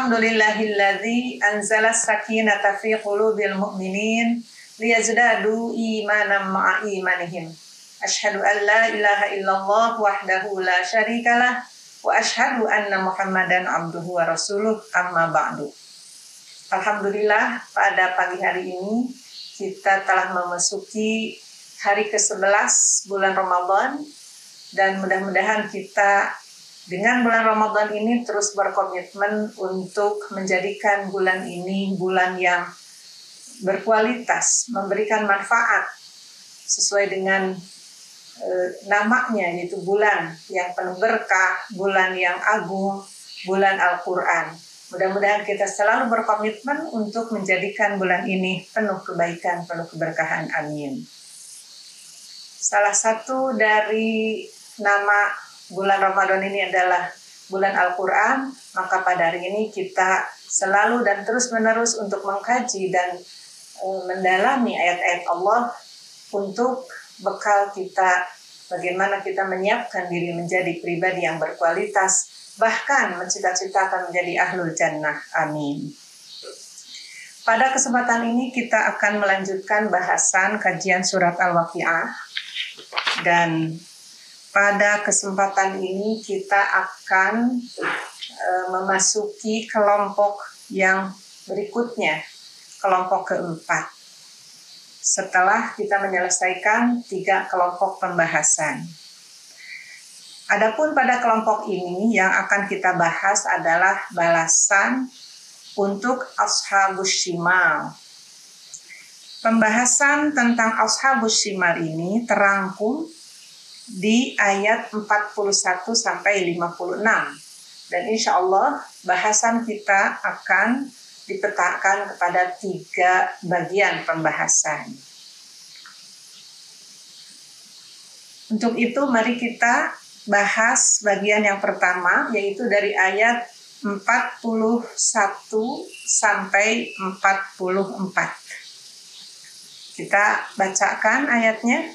Alhamdulillahilladzi anzala sakinata fi qulubil mu'minin liyazdadu imanan ma'a imanihim. Ashhadu an la ilaha illallah wahdahu la syarikalah wa ashhadu anna Muhammadan abduhu wa rasuluh, amma ba'du. Alhamdulillah, pada pagi hari ini kita telah memasuki hari ke-11 bulan Ramadan, dan mudah-mudahan kita dengan bulan Ramadan ini terus berkomitmen untuk menjadikan bulan ini bulan yang berkualitas, memberikan manfaat sesuai dengan namanya, yaitu bulan yang penuh berkah, bulan yang agung, bulan Al-Quran. Mudah-mudahan kita selalu berkomitmen untuk menjadikan bulan ini penuh kebaikan, penuh keberkahan. Amin. Salah satu dari nama bulan Ramadan ini adalah bulan Al-Quran, maka pada hari ini kita selalu dan terus-menerus untuk mengkaji dan mendalami ayat-ayat Allah untuk bekal kita, bagaimana kita menyiapkan diri menjadi pribadi yang berkualitas, bahkan mencita-citakan menjadi ahlul jannah. Amin. Pada kesempatan ini kita akan melanjutkan bahasan kajian surat Al-Waqi'ah, dan pada kesempatan ini kita akan memasuki kelompok yang berikutnya, kelompok keempat. Setelah kita menyelesaikan 3 kelompok pembahasan. Adapun pada kelompok ini yang akan kita bahas adalah balasan untuk Ashabus Shimal. Pembahasan tentang Ashabus Shimal ini terangkum di ayat 41 sampai 56. Dan insya Allah bahasan kita akan dipetakan kepada 3 bagian pembahasan. Untuk itu mari kita bahas bagian yang pertama, yaitu dari ayat 41 sampai 44. Kita bacakan ayatnya.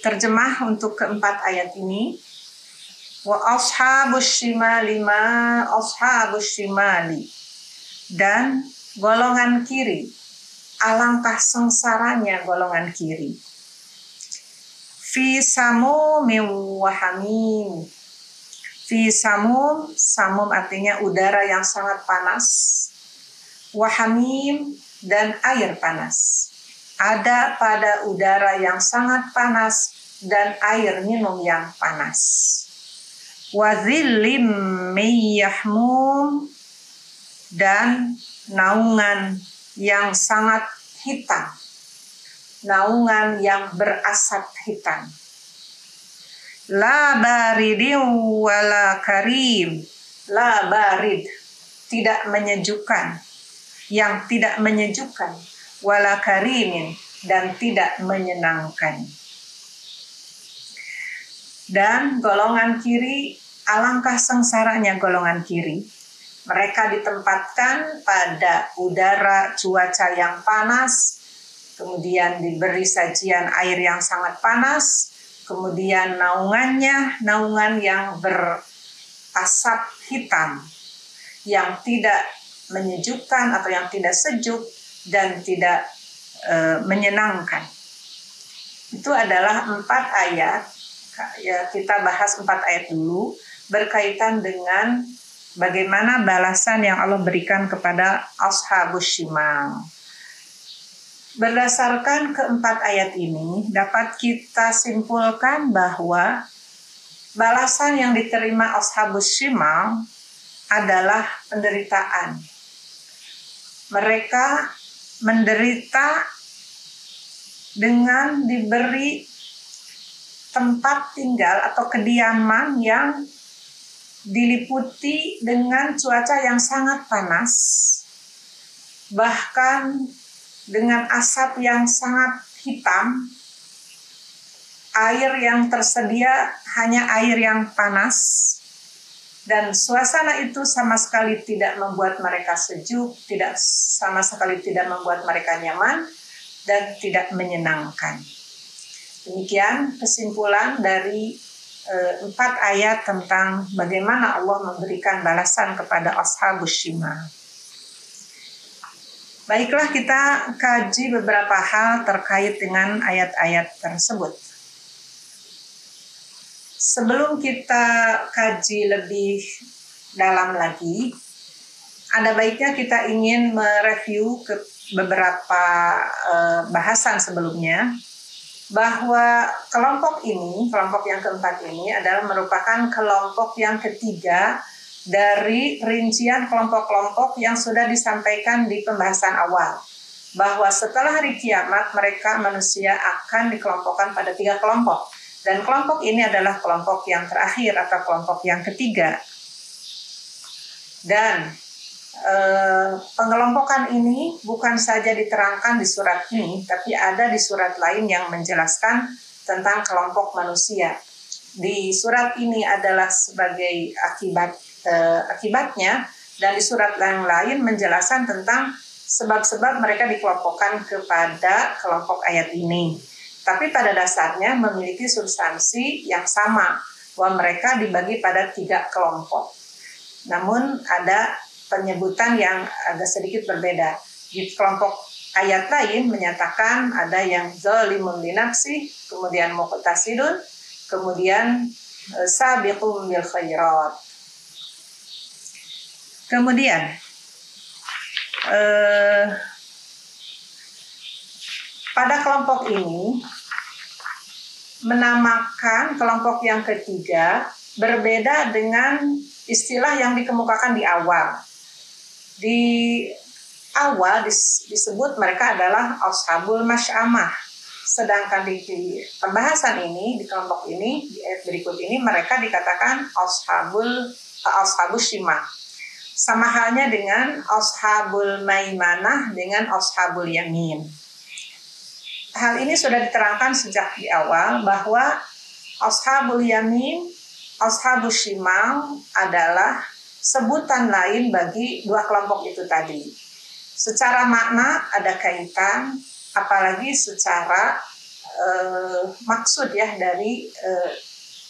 Terjemah untuk keempat ayat ini. Wa ashabus shimali ma ashabus shimali. Dan golongan kiri, alangkah sengsaranya golongan kiri. Fi samumin wa hamim. Fi samum, samum artinya udara yang sangat panas. Wa hamim, dan air panas. Ada pada udara yang sangat panas dan air minum yang panas. Wa zillim min yahmum, dan naungan yang sangat hitam, naungan yang berasap hitam. La baridin wa la karim. La barid, tidak menyejukkan, yang tidak menyejukkan. Wala karimin, dan tidak menyenangkan. Dan golongan kiri, alangkah sengsaranya golongan kiri. Mereka ditempatkan pada udara cuaca yang panas, kemudian diberi sajian air yang sangat panas, kemudian naungannya, naungan yang berasap hitam, yang tidak menyejukkan atau yang tidak sejuk, dan tidak menyenangkan. Itu adalah 4 ayat. Ya, kita bahas 4 ayat dulu berkaitan dengan bagaimana balasan yang Allah berikan kepada Ashabus Shimal. Berdasarkan keempat ayat ini dapat kita simpulkan bahwa balasan yang diterima Ashabus Shimal adalah penderitaan. Mereka menderita dengan diberi tempat tinggal atau kediaman yang diliputi dengan cuaca yang sangat panas, bahkan dengan asap yang sangat hitam. Air yang tersedia hanya air yang panas, dan suasana itu sama sekali tidak membuat mereka sejuk, tidak sama sekali tidak membuat mereka nyaman, dan tidak menyenangkan. Demikian kesimpulan dari 4 ayat tentang bagaimana Allah memberikan balasan kepada Ashabus Shimah. Baiklah, kita kaji beberapa hal terkait dengan ayat-ayat tersebut. Sebelum kita kaji lebih dalam lagi, ada baiknya kita ingin mereview ke beberapa bahasan sebelumnya, bahwa kelompok ini, kelompok yang keempat ini adalah merupakan kelompok yang ketiga dari rincian kelompok-kelompok yang sudah disampaikan di pembahasan awal, bahwa setelah hari kiamat mereka manusia akan dikelompokkan pada 3 kelompok. Dan kelompok ini adalah kelompok yang terakhir atau kelompok yang ketiga. Dan pengelompokan ini bukan saja diterangkan di surat ini, tapi ada di surat lain yang menjelaskan tentang kelompok manusia. Di surat ini adalah sebagai akibatnya, dan di surat yang lain menjelaskan tentang sebab-sebab mereka dikelompokkan kepada kelompok ayat ini. Tapi pada dasarnya memiliki substansi yang sama, bahwa mereka dibagi pada 3 kelompok. Namun ada penyebutan yang agak sedikit berbeda. Di kelompok ayat lain menyatakan ada yang zalimun li nafsi, kemudian muqtasidun, kemudian sabiqum bil khairat. Kemudian pada kelompok ini, menamakan kelompok yang ketiga berbeda dengan istilah yang dikemukakan di awal. Di awal disebut mereka adalah Ashabul Masyamah. Sedangkan di pembahasan ini, di kelompok ini, di ayat berikut ini, mereka dikatakan Ashabus Shimah. Sama halnya dengan Ashabul Maimanah dengan Ashabul Yamin. Hal ini sudah diterangkan sejak di awal bahwa Ashabul Yamin, Ashabus Shimal adalah sebutan lain bagi 2 kelompok itu tadi. Secara makna ada kaitan, apalagi secara maksud ya dari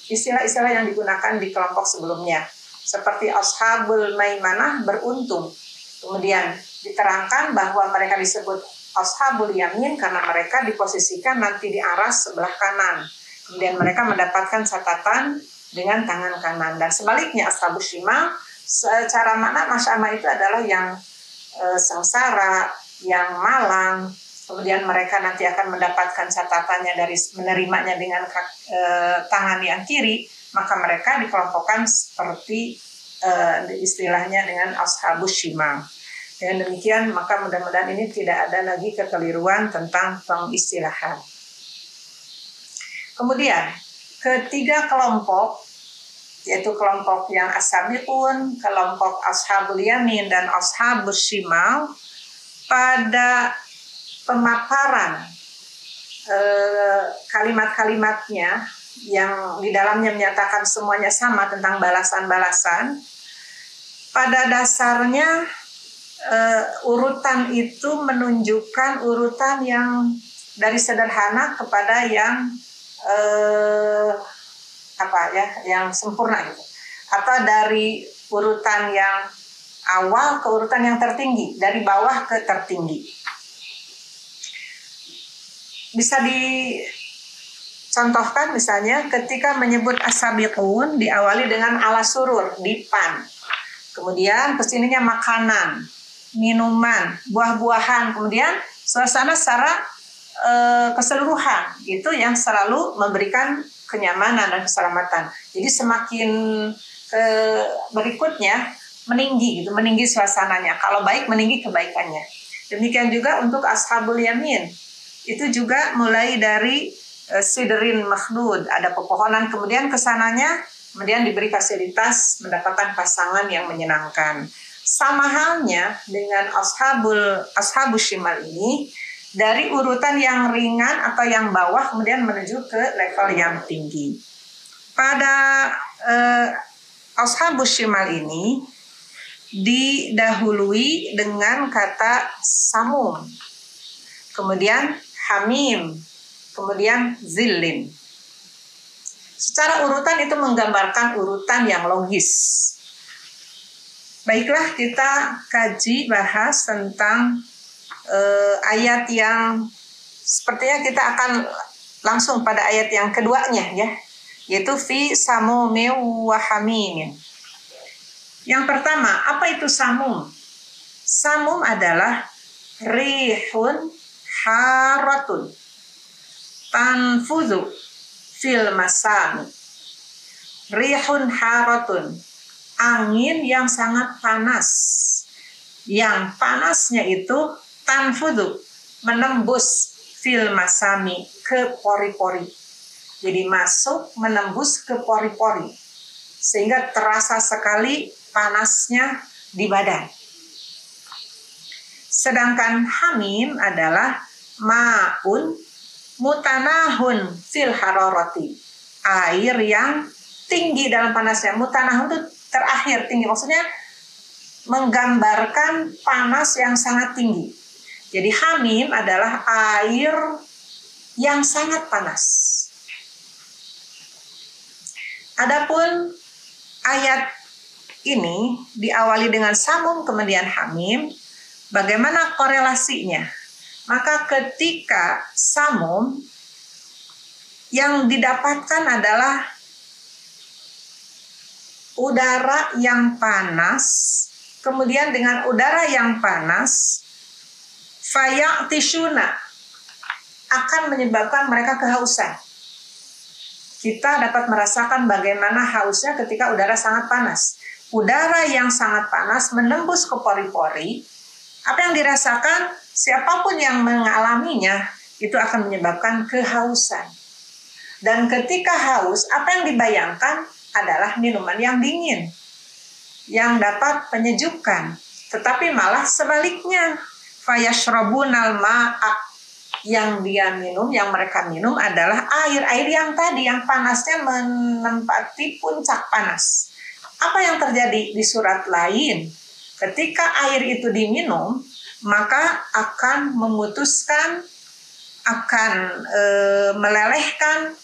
istilah-istilah yang digunakan di kelompok sebelumnya. Seperti Ashabul Maimanah beruntung. Kemudian diterangkan bahwa mereka disebut Ashabul Yamin karena mereka diposisikan nanti di arah sebelah kanan. Kemudian mereka mendapatkan catatan dengan tangan kanan. Dan sebaliknya Ashabus Shimal, secara makna masyamah itu adalah yang sengsara, yang malang. Kemudian mereka nanti akan mendapatkan catatannya dari menerimanya dengan tangan yang kiri. Maka mereka dikelompokkan seperti istilahnya dengan Ashabus Shimal. Dengan demikian, maka mudah-mudahan ini tidak ada lagi kekeliruan tentang pengistilahan. Kemudian, ketiga kelompok, yaitu kelompok yang Ashabiqun, kelompok Ashabul Yamin, dan Ashabus Shimal, pada pemaparan kalimat-kalimatnya yang di dalamnya menyatakan semuanya sama tentang balasan-balasan, pada dasarnya urutan itu menunjukkan urutan yang dari sederhana kepada yang yang sempurna gitu, atau dari urutan yang awal ke urutan yang tertinggi, dari bawah ke tertinggi. Bisa dicontohkan misalnya ketika menyebut Ashabiqun diawali dengan ala surur, dipan, kemudian kesininya makanan, minuman, buah-buahan, kemudian suasana secara keseluruhan itu yang selalu memberikan kenyamanan dan keselamatan. Jadi semakin berikutnya meninggi gitu, meninggi suasananya. Kalau baik meninggi kebaikannya. Demikian juga untuk Ashabul Yamin, itu juga mulai dari sidirin makhdud, ada pepohonan, kemudian kesananya kemudian diberi fasilitas mendapatkan pasangan yang menyenangkan. Sama halnya dengan ashabus shimal ini, dari urutan yang ringan atau yang bawah kemudian menuju ke level yang tinggi. Pada ashabus shimal ini didahului dengan kata samum, kemudian hamim, kemudian zillin. Secara urutan itu menggambarkan urutan yang logis. Baiklah, kita kaji bahas tentang ayat yang sepertinya kita akan langsung pada ayat yang keduanya ya, yaitu fi samumin wa hamimin. Yang pertama, apa itu samum? Samum adalah rihun haratun tanfuzu fil masami. Rihun haratun, angin yang sangat panas, yang panasnya itu tanfudu, menembus fil masami, ke pori-pori. Jadi masuk, menembus ke pori-pori, sehingga terasa sekali panasnya di badan. Sedangkan hamim adalah ma'un mutanahun fil harorati, air yang tinggi dalam panasnya. Mutanahun itu terakhir tinggi, maksudnya menggambarkan panas yang sangat tinggi. Jadi hamim adalah air yang sangat panas. Adapun ayat ini diawali dengan samum kemudian hamim, bagaimana korelasinya? Maka ketika samum, yang didapatkan adalah udara yang panas, kemudian dengan udara yang panas, fayaqtishuna, akan menyebabkan mereka kehausan. Kita dapat merasakan bagaimana hausnya ketika udara sangat panas. Udara yang sangat panas menembus ke pori-pori, apa yang dirasakan? Siapapun yang mengalaminya itu akan menyebabkan kehausan. Dan ketika haus, apa yang dibayangkan adalah minuman yang dingin, yang dapat menyejukkan. Tetapi malah sebaliknya, fayashrabunal ma'a, yang dia minum, yang mereka minum adalah air yang tadi, yang panasnya menempati puncak panas. Apa yang terjadi di surat lain? Ketika air itu diminum, maka akan memutuskan, akan melelehkan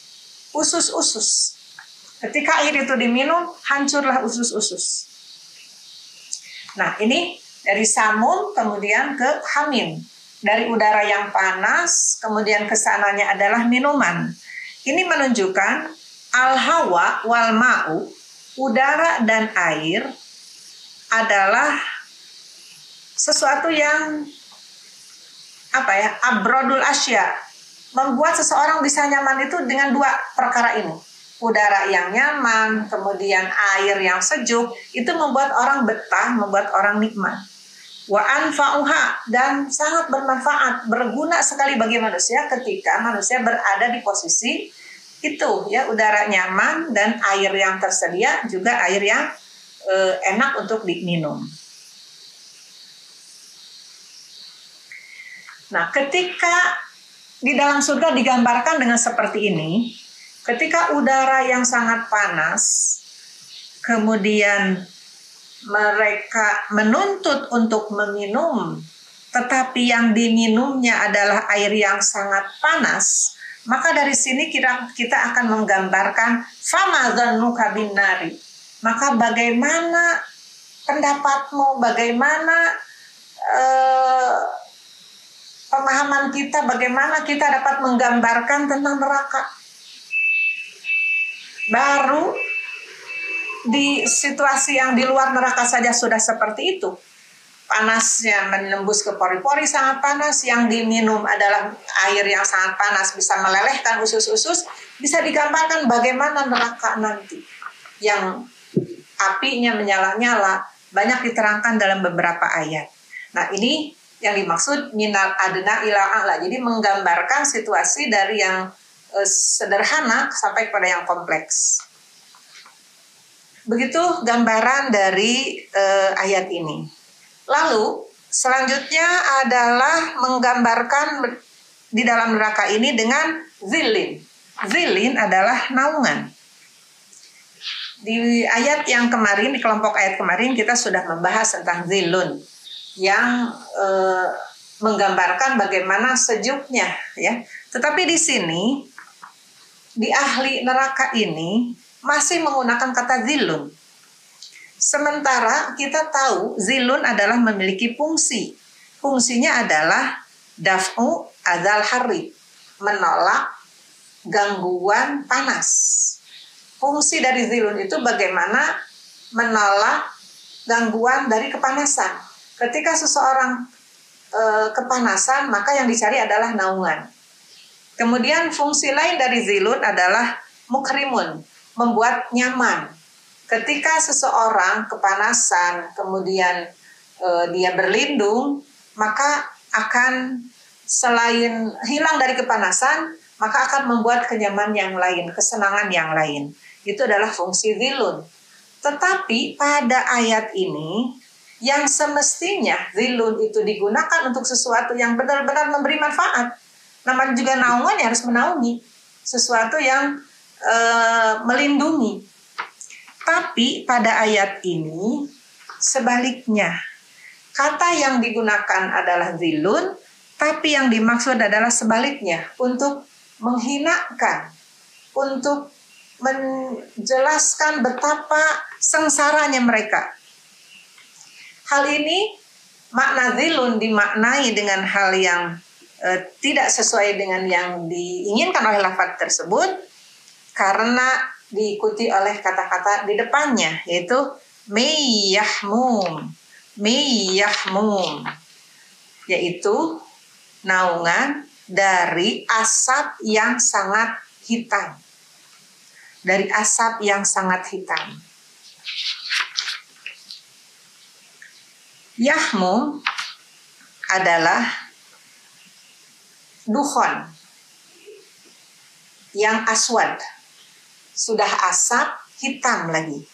usus-usus. Ketika air itu diminum, hancurlah usus-usus. Nah, ini dari samum kemudian ke hamim. Dari udara yang panas, kemudian kesananya adalah minuman. Ini menunjukkan al-hawa wal-ma'u, udara dan air adalah sesuatu yang abrodul asya, membuat seseorang bisa nyaman itu dengan dua perkara ini. Udara yang nyaman, kemudian air yang sejuk, itu membuat orang betah, membuat orang nikmat. Wa anfa'uha, dan sangat bermanfaat, berguna sekali bagi manusia ketika manusia berada di posisi itu ya, udara nyaman dan air yang tersedia, juga air yang enak untuk diminum. Nah, ketika di dalam surga digambarkan dengan seperti ini, ketika udara yang sangat panas, kemudian mereka menuntut untuk meminum, tetapi yang diminumnya adalah air yang sangat panas, maka dari sini kita akan menggambarkan famadzannuka binnari. Maka bagaimana pendapatmu, bagaimana pemahaman kita, bagaimana kita dapat menggambarkan tentang neraka. Baru di situasi yang di luar neraka saja sudah seperti itu. Panasnya menembus ke pori-pori, sangat panas. Yang diminum adalah air yang sangat panas, bisa melelehkan usus-usus. Bisa digambarkan bagaimana neraka nanti, yang apinya menyala-nyala, banyak diterangkan dalam beberapa ayat. Nah, ini yang dimaksud minal adna ila a'la. Jadi menggambarkan situasi dari yang sederhana sampai kepada yang kompleks. Begitu gambaran dari ayat ini. Lalu selanjutnya adalah menggambarkan di dalam neraka ini dengan zillin. Zillin adalah naungan. Di ayat yang kemarin, di kelompok ayat kemarin kita sudah membahas tentang zillun yang menggambarkan bagaimana sejuknya, ya. Tetapi di sini di ahli neraka ini masih menggunakan kata zilun. Sementara kita tahu zilun adalah memiliki fungsi. Fungsinya adalah daf'u adzal harri, menolak gangguan panas. Fungsi dari zilun itu bagaimana menolak gangguan dari kepanasan. Ketika seseorang kepanasan, maka yang dicari adalah naungan. Kemudian fungsi lain dari zilun adalah mukrimun, membuat nyaman. Ketika seseorang kepanasan, kemudian dia berlindung, maka akan selain hilang dari kepanasan, maka akan membuat kenyaman yang lain, kesenangan yang lain. Itu adalah fungsi zilun. Tetapi pada ayat ini, yang semestinya zilun itu digunakan untuk sesuatu yang benar-benar memberi manfaat. Namanya juga naungan, harus menaungi sesuatu yang melindungi. Tapi pada ayat ini sebaliknya, kata yang digunakan adalah zilun, tapi yang dimaksud adalah sebaliknya, untuk menghinakan, untuk menjelaskan betapa sengsaranya mereka. Hal ini, makna zilun dimaknai dengan hal yang tidak sesuai dengan yang diinginkan oleh lafaz tersebut, karena diikuti oleh kata-kata di depannya, yaitu miyahmum. Miyahmum yaitu naungan dari asap yang sangat hitam. Dari asap yang sangat hitam. Yahmum adalah dukhon yang aswad. Sudah asap hitam lagi.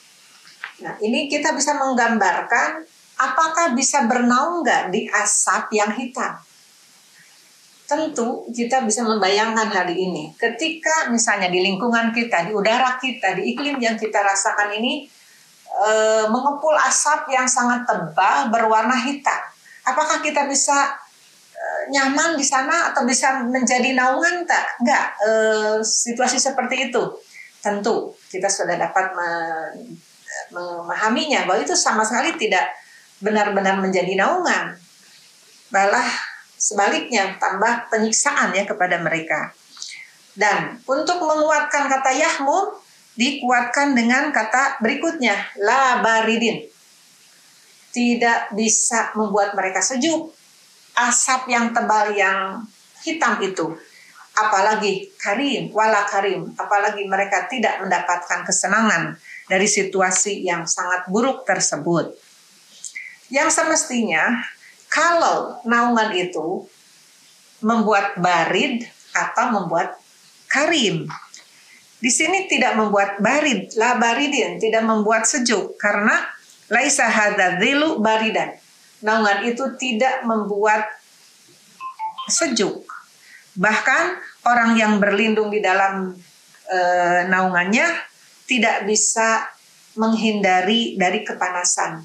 Nah, ini kita bisa menggambarkan apakah bisa bernaung nggak di asap yang hitam. Tentu kita bisa membayangkan hari ini. Ketika misalnya di lingkungan kita, di udara kita, di iklim yang kita rasakan ini mengepul asap yang sangat tebal berwarna hitam. Apakah kita bisa nyaman di sana atau bisa menjadi naungan tak? Nggak. Situasi seperti itu. Tentu kita sudah dapat memahaminya bahwa itu sama sekali tidak benar-benar menjadi naungan. Malah sebaliknya tambah penyiksaan ya kepada mereka. Dan untuk menguatkan kata yahmum dikuatkan dengan kata berikutnya, la baridin. Tidak bisa membuat mereka sejuk. Asap yang tebal yang hitam itu. Apalagi karim, wala karim, apalagi mereka tidak mendapatkan kesenangan dari situasi yang sangat buruk tersebut. Yang semestinya, kalau naungan itu membuat barid atau membuat karim. Di sini tidak membuat barid, la baridin, tidak membuat sejuk, karena laisa hadza dzilu baridan. Naungan itu tidak membuat sejuk. Bahkan orang yang berlindung di dalam naungannya tidak bisa menghindari dari kepanasan.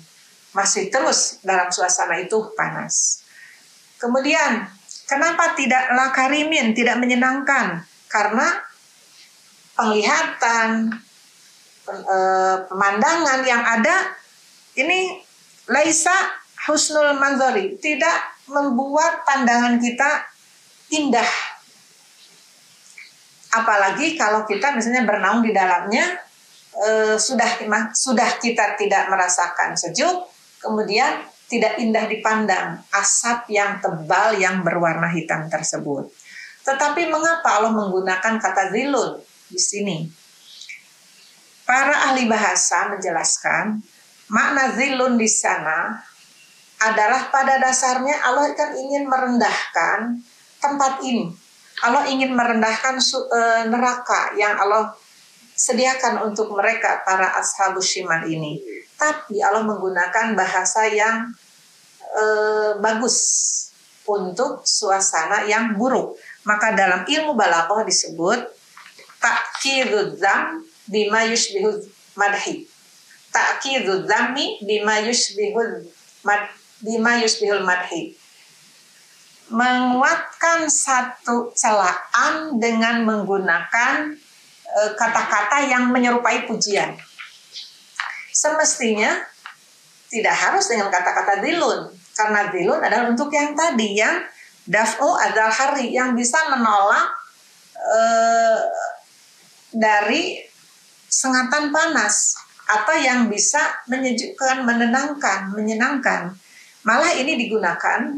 Masih terus dalam suasana itu panas. Kemudian, kenapa tidak la karimin, tidak menyenangkan? Karena penglihatan, pemandangan yang ada ini laisa husnul manzari, tidak membuat pandangan kita indah. Apalagi kalau kita misalnya bernaung di dalamnya, sudah kita tidak merasakan sejuk, kemudian tidak indah dipandang asap yang tebal yang berwarna hitam tersebut. Tetapi mengapa Allah menggunakan kata zilun di sini? Para ahli bahasa menjelaskan makna zilun di sana adalah pada dasarnya Allah kan ingin merendahkan tempat ini. Allah ingin merendahkan neraka yang Allah sediakan untuk mereka para ashabus syimal ini. Tapi Allah menggunakan bahasa yang bagus untuk suasana yang buruk. Maka dalam ilmu balaghah disebut ta'kidud dzam bima yushbihu madhi. Ta'kidud dzami bima yushbihu madhi. Menguatkan satu celaan dengan menggunakan kata-kata yang menyerupai pujian. Semestinya tidak harus dengan kata-kata dilun, karena dilun adalah untuk yang tadi, yang daf'u adalah hari, yang bisa menolak dari sengatan panas, atau yang bisa menyejukkan, menenangkan, menyenangkan. Malah ini digunakan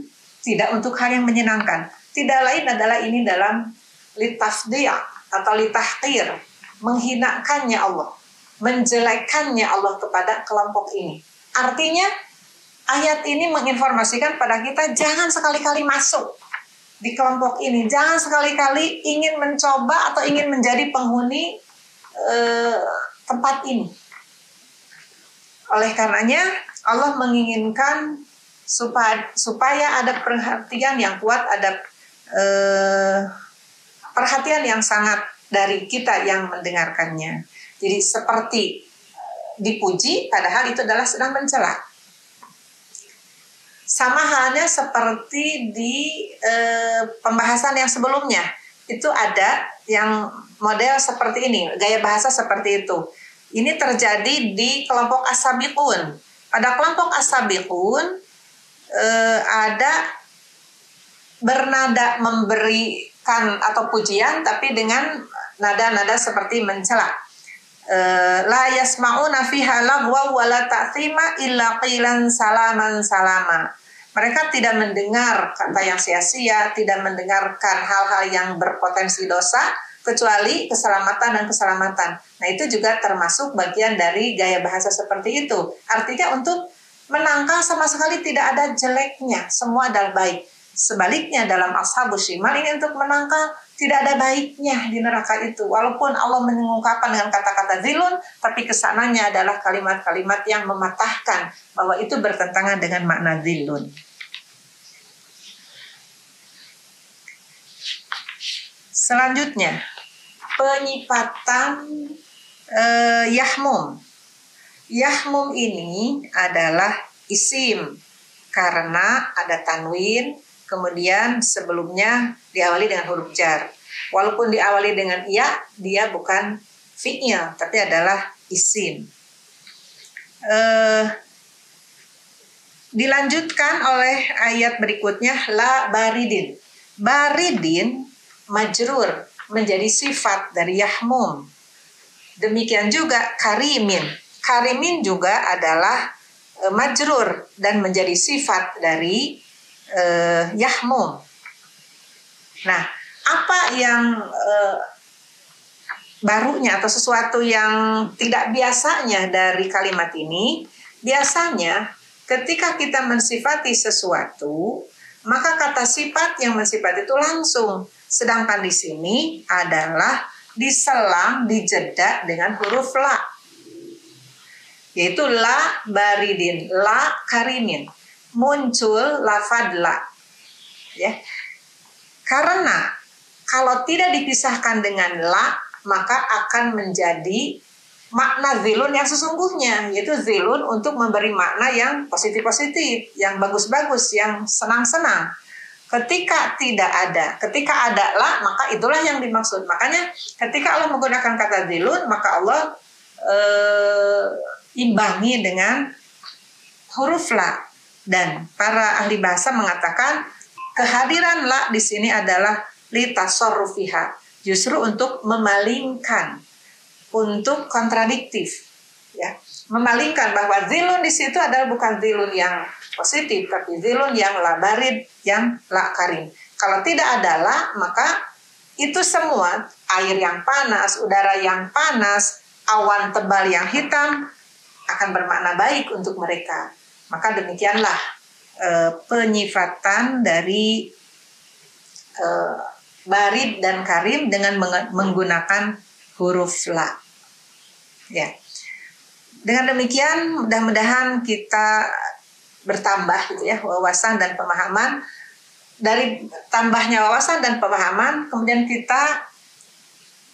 tidak untuk hal yang menyenangkan. Tidak lain adalah ini dalam litafdiya atau litahqir, menghinakannya Allah, menjelekannya Allah kepada kelompok ini. Artinya ayat ini menginformasikan pada kita, jangan sekali-kali masuk di kelompok ini, jangan sekali-kali ingin mencoba atau ingin menjadi penghuni tempat ini. Oleh karenanya Allah menginginkan supaya ada perhatian yang kuat, ada perhatian yang sangat dari kita yang mendengarkannya. Jadi seperti dipuji, padahal itu adalah sedang mencela. Sama halnya seperti di pembahasan yang sebelumnya, itu ada yang model seperti ini, gaya bahasa seperti itu. Ini terjadi di kelompok As-Sabiqun. Pada kelompok As-Sabiqun ada bernada memberi atau pujian, tapi dengan nada-nada seperti mencela. La yasma'una fiha lagwa wala ta'thima illa qilan salaman salama. Mereka tidak mendengar kata yang sia-sia, tidak mendengarkan hal-hal yang berpotensi dosa, kecuali keselamatan dan keselamatan. Nah, itu juga termasuk bagian dari gaya bahasa seperti itu. Artinya untuk menangkal sama sekali tidak ada jeleknya, semua adalah baik. Sebaliknya dalam ashabus syimal ini untuk menangkal tidak ada baiknya di neraka itu. Walaupun Allah mengungkapkan dengan kata-kata zilun, tapi kesananya adalah kalimat-kalimat yang mematahkan bahwa itu bertentangan dengan makna zilun. Selanjutnya, penyipatan yahmum. Yahmum ini adalah isim karena ada tanwin, kemudian sebelumnya diawali dengan huruf jar. Walaupun diawali dengan ya, dia bukan fi'il, tapi adalah isim. Dilanjutkan oleh ayat berikutnya, la baridin. Baridin majrur, menjadi sifat dari yahmum. Demikian juga karimin. Karimin juga adalah majrur dan menjadi sifat dari yahmum. Nah, apa yang barunya atau sesuatu yang tidak biasanya dari kalimat ini? Biasanya ketika kita mensifati sesuatu, maka kata sifat yang mensifati itu langsung. Sedangkan di sini adalah diselang, dijeda dengan huruf la, yaitu la baridin, la karimin. Muncul lafad la, ya, karena kalau tidak dipisahkan dengan la, maka akan menjadi makna zilun yang sesungguhnya, yaitu zilun untuk memberi makna yang positif-positif, yang bagus-bagus, yang senang-senang. Ketika tidak ada, ketika ada la, maka itulah yang dimaksud. Makanya ketika Allah menggunakan kata zilun, maka Allah imbangi dengan huruf la. Dan para ahli bahasa mengatakan kehadiran la di sini adalah litasarrufiha, justru untuk memalingkan, untuk kontradiktif, ya, memalingkan bahwa zilun di situ adalah bukan zilun yang positif, tapi zilun yang la barid, yang la karim. Kalau tidak ada la, maka itu semua, air yang panas, udara yang panas, awan tebal yang hitam, akan bermakna baik untuk mereka. Maka demikianlah penyifatan dari barid dan karim dengan menggunakan huruf la. Ya. Dengan demikian mudah-mudahan kita bertambah gitu ya wawasan dan pemahaman. Dari tambahnya wawasan dan pemahaman, kemudian kita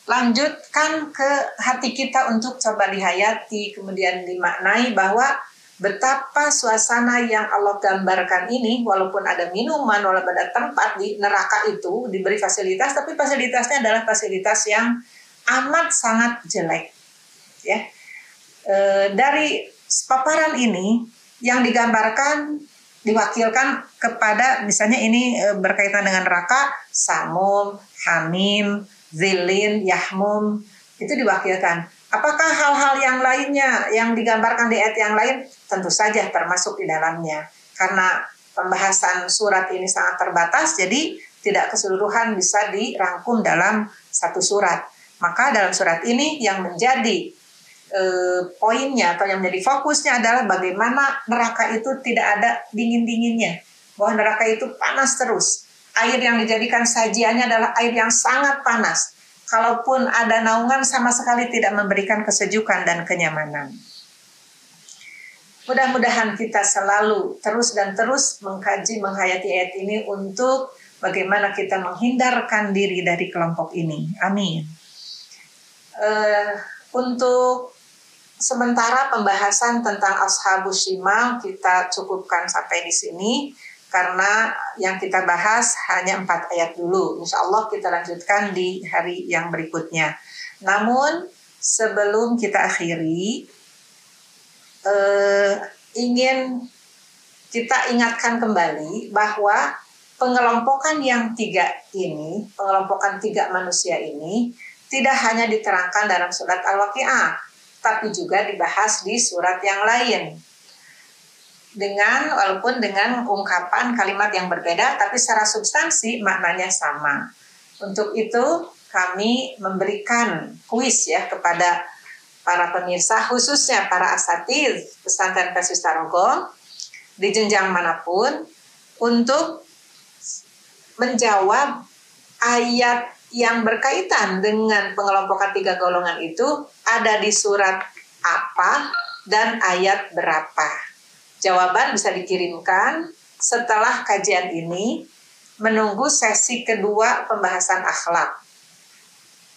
lanjutkan ke hati kita untuk coba dihayati, kemudian dimaknai bahwa betapa suasana yang Allah gambarkan ini, walaupun ada minuman, walaupun ada tempat di neraka itu diberi fasilitas, tapi fasilitasnya adalah fasilitas yang amat sangat jelek. Ya, dari paparan ini yang digambarkan, diwakilkan kepada misalnya ini berkaitan dengan neraka, samum, hamim, zilin, yahmum, itu diwakilkan. Apakah hal-hal yang lainnya yang digambarkan di ayat yang lain? Tentu saja termasuk di dalamnya. Karena pembahasan surat ini sangat terbatas, jadi tidak keseluruhan bisa dirangkum dalam satu surat. Maka dalam surat ini yang menjadi poinnya atau yang menjadi fokusnya adalah bagaimana neraka itu tidak ada dingin-dinginnya, bahwa neraka itu panas terus. Air yang dijadikan sajiannya adalah air yang sangat panas. Kalaupun ada naungan sama sekali tidak memberikan kesejukan dan kenyamanan. Mudah-mudahan kita selalu terus dan terus mengkaji, menghayati ayat ini untuk bagaimana kita menghindarkan diri dari kelompok ini. Amin. Untuk sementara pembahasan tentang Ashabus Shimal kita cukupkan sampai di sini karena yang kita bahas hanya 4 ayat dulu. Insya Allah kita lanjutkan di hari yang berikutnya. Namun sebelum kita akhiri ingin kita ingatkan kembali bahwa pengelompokan yang 3 ini, pengelompokan 3 manusia ini tidak hanya diterangkan dalam surat Al-Waqi'ah, tapi juga dibahas di surat yang lain. Walaupun dengan ungkapan kalimat yang berbeda, tapi secara substansi maknanya sama. Untuk itu kami memberikan kuis ya kepada para pemirsa, khususnya para asatiz pesantren Persis Tarogong di jenjang manapun untuk menjawab ayat yang berkaitan dengan pengelompokan 3 golongan itu ada di surat apa dan ayat berapa. Jawaban bisa dikirimkan setelah kajian ini menunggu sesi kedua pembahasan akhlak.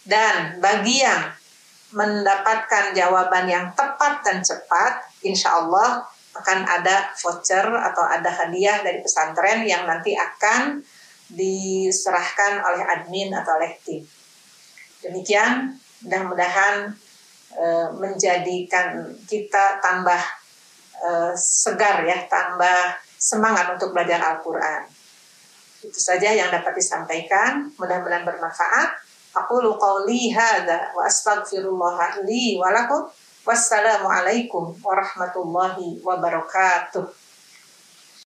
Dan bagi yang mendapatkan jawaban yang tepat dan cepat, insya Allah akan ada voucher atau ada hadiah dari pesantren yang nanti akan diserahkan oleh admin atau oleh tim. Demikian, mudah-mudahan menjadikan kita tambah segar ya, tambah semangat untuk belajar Al-Quran. Itu saja yang dapat disampaikan, mudah-mudahan bermanfaat. Aqulu qawli hadza wa astaghfirullah li wa lakum. Wassalamualaikum warahmatullahi wabarakatuh.